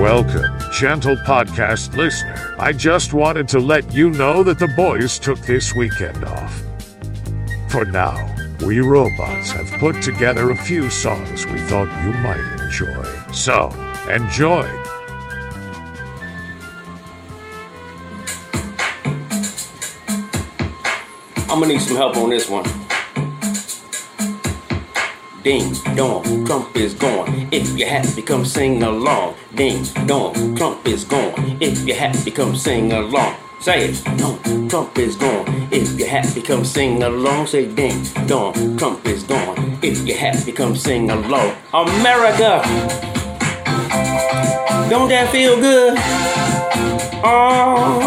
Welcome, gentle podcast listener. I just wanted to let you know that the boys took this weekend off. For now, we robots have put together a few songs we thought you might enjoy. So, enjoy! I'm gonna need some help on this one. Ding dong, Trump is gone. If you're happy, come sing along. Ding dong, Trump is gone. If you're happy, come sing along. Say it. Dong, Trump is gone. If you're happy, come sing along. Say ding dong, Trump is gone. If you're happy, come sing along. America, don't that feel good? Oh,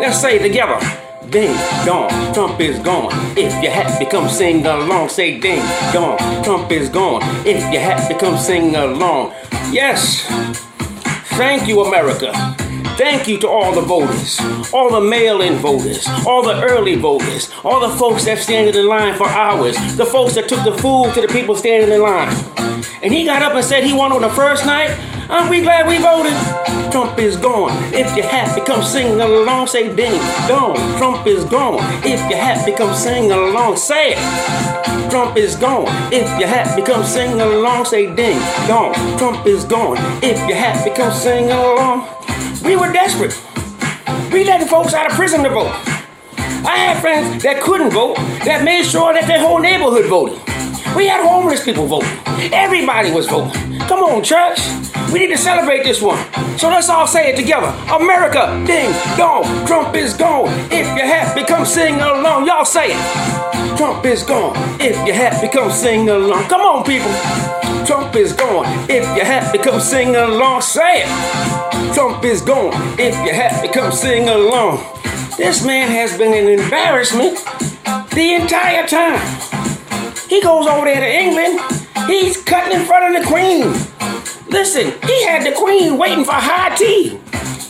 let's say it together. Ding dong, Trump is gone. If you're happy, come sing along. Say ding dong, Trump is gone. If you're happy, come sing along. Yes, thank you, America. Thank you to all the voters, all the mail-in voters, all the early voters, all the folks that standing in line for hours, the folks that took the food to the people standing in line. And he got up and said he won on the first night. Aren't we glad we voted? Trump is gone. If you're happy, come sing along. Say ding dong, Trump is gone. If you're happy, come sing along. Say it. Trump is gone. If you're happy, come sing along. Say ding dong, Trump is gone. If you're happy, come sing along. We were desperate. We letting folks out of prison to vote. I had friends that couldn't vote that made sure that their whole neighborhood voted. We had homeless people voting. Everybody was voting. Come on, church. We need to celebrate this one. So let's all say it together. America, ding dong, Trump is gone. If you're happy, come sing along. Y'all say it. Trump is gone. If you're happy, come sing along. Come on, people. Trump is gone. If you're happy, come sing along. Say it. Trump is gone. If you're happy, come sing along. This man has been an embarrassment the entire time. He goes over there to England. He's cutting in front of the Queen. Listen, he had the Queen waiting for high tea.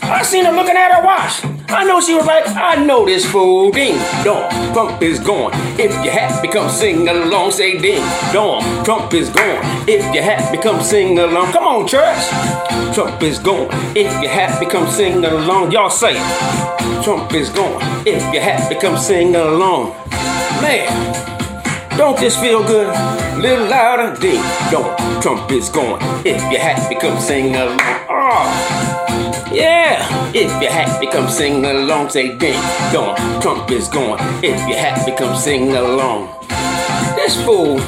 I seen her looking at her watch. I know she was like, I know this fool. Ding dong, Trump is gone. If you're happy, come sing along. Say ding dong, Trump is gone. If you're happy, come sing along. Come on, church. Trump is gone. If you're happy, come sing along. Y'all say it. Trump is gone. If you're happy, come sing along. Man. Don't this feel good? Little louder, ding dong, Trump is gone. If you're happy, come sing along. Oh, yeah. If you're happy, come sing along. Say ding dong, Trump is gone. If you're happy, come sing along. This fool.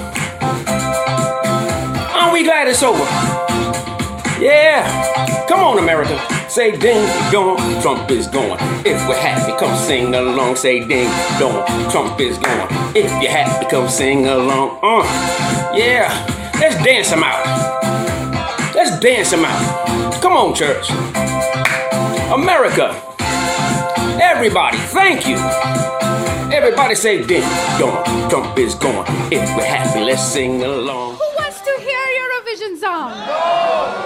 Aren't we glad it's over? Yeah. Come on, America. Say ding dong, Trump is gone. If we're happy, come sing along. Say ding dong, Trump is gone. If you're happy, come sing along. Yeah, let's dance him out. Let's dance him out. Come on, church. America. Everybody, thank you. Everybody say ding dong, Trump is gone. If we're happy, let's sing along. Who wants to hear Eurovision song? No.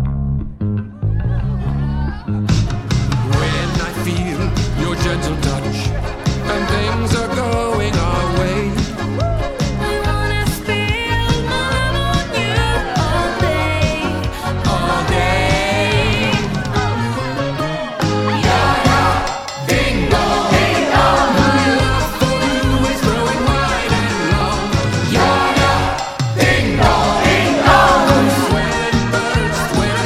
When I feel your gentle touch and things are going our way, I wanna spend my love on you all day, all day. Ya-ya, ding-dong, ding-dong. My love for you is growing wide and long. Ya-ya, ding-dong. When birds, when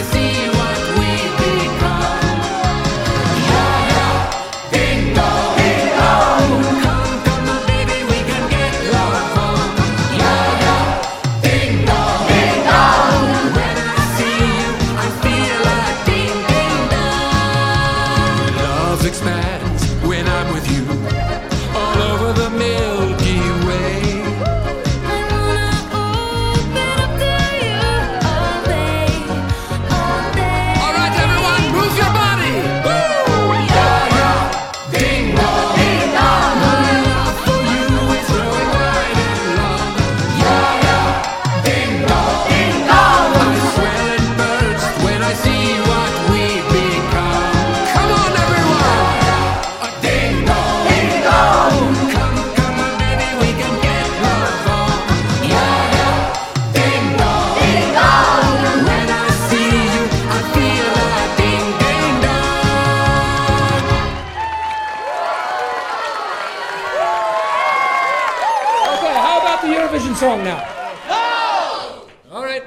song now? No! All right,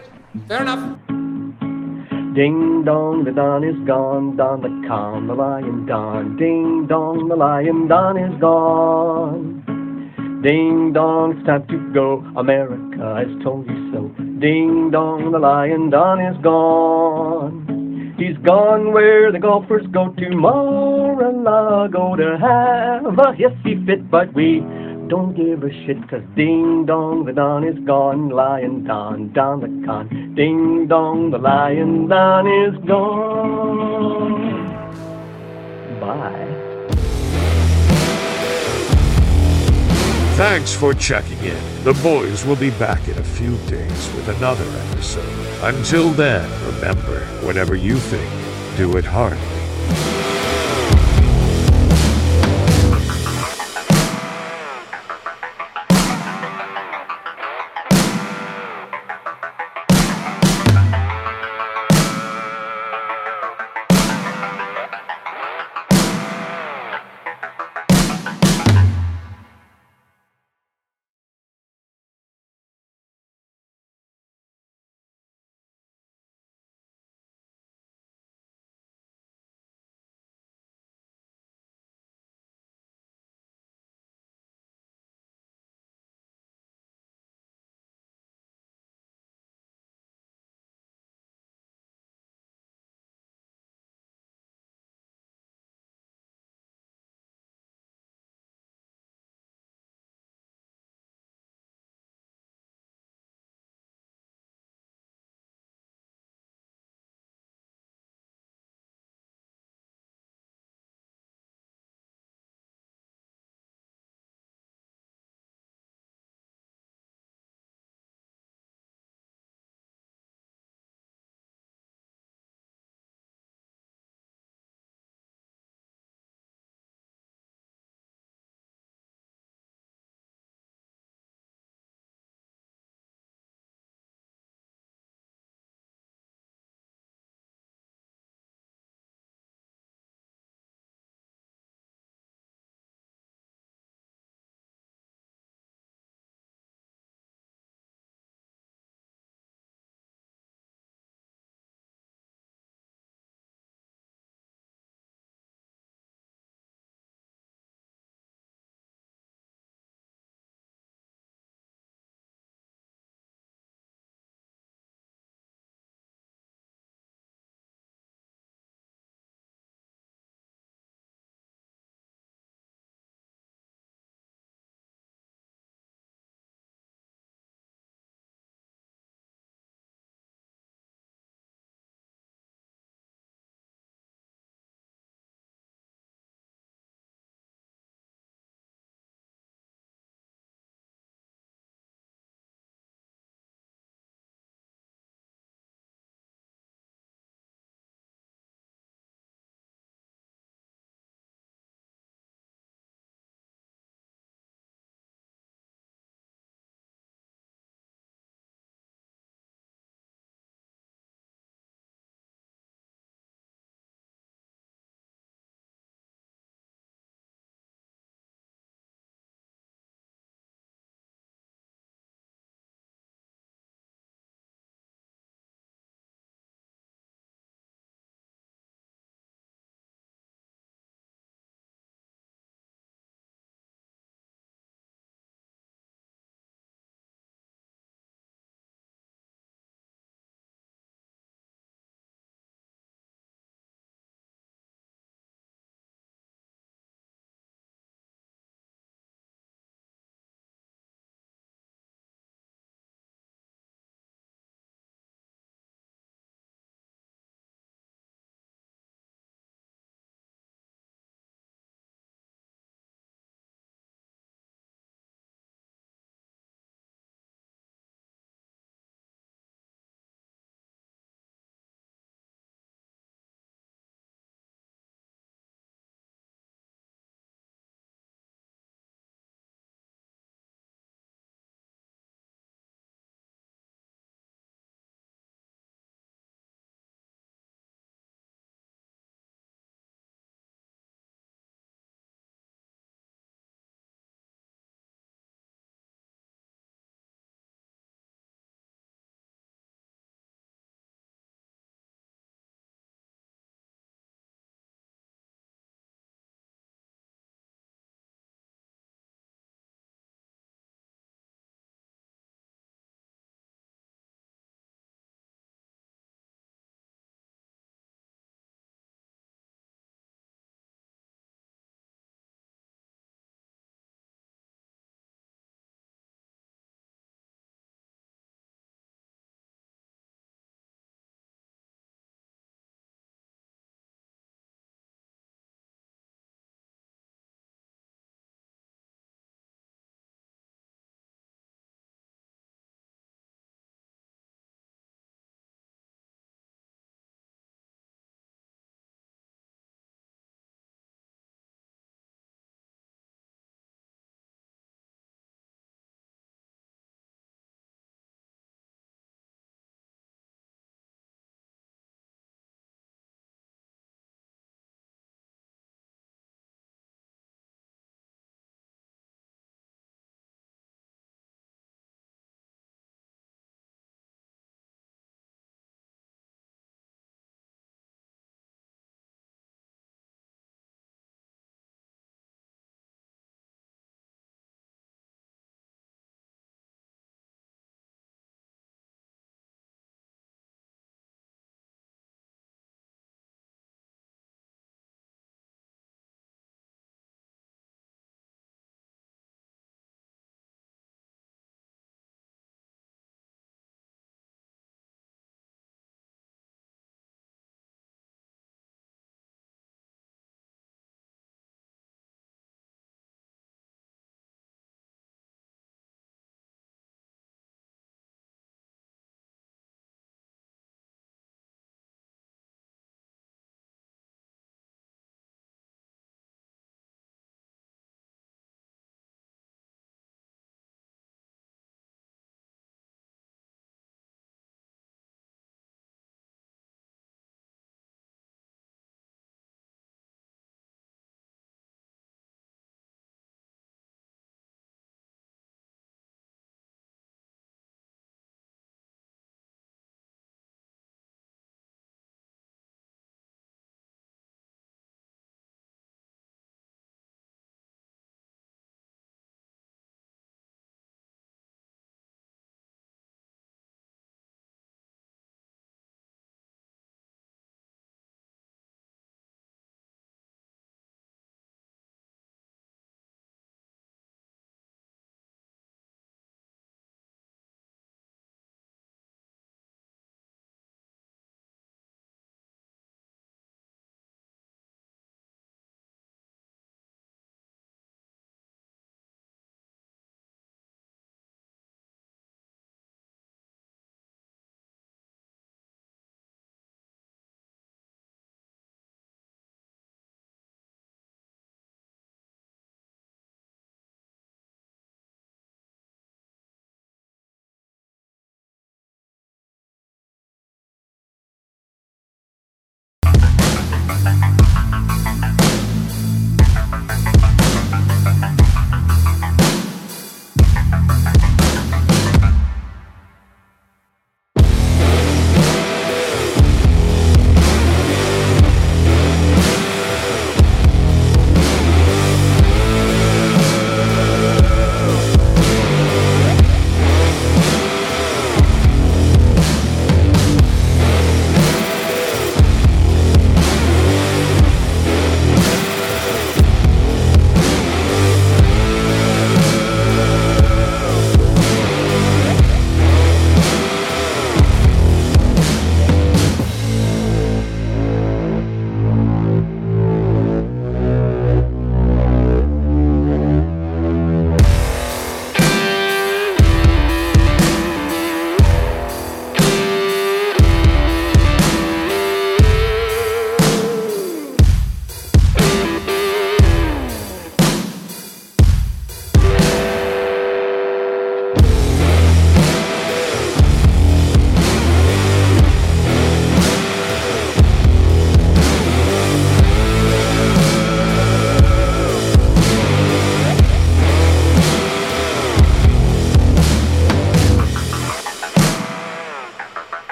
fair enough. Ding dong, the Don is gone, Don the con, the lion Don. Ding dong, the lion Don is gone. Ding dong, it's time to go, America has told you so. Ding dong, the lion Don is gone. He's gone where the golfers go to Mar-a-Lago to have a hissy fit, but we don't give a shit, cause ding dong, the Don is gone, lion Don, Don the con. Ding dong, the lion Don is gone. Bye. Thanks for checking in. The boys will be back in a few days with another episode. Until then, remember, whatever you think, do it hard.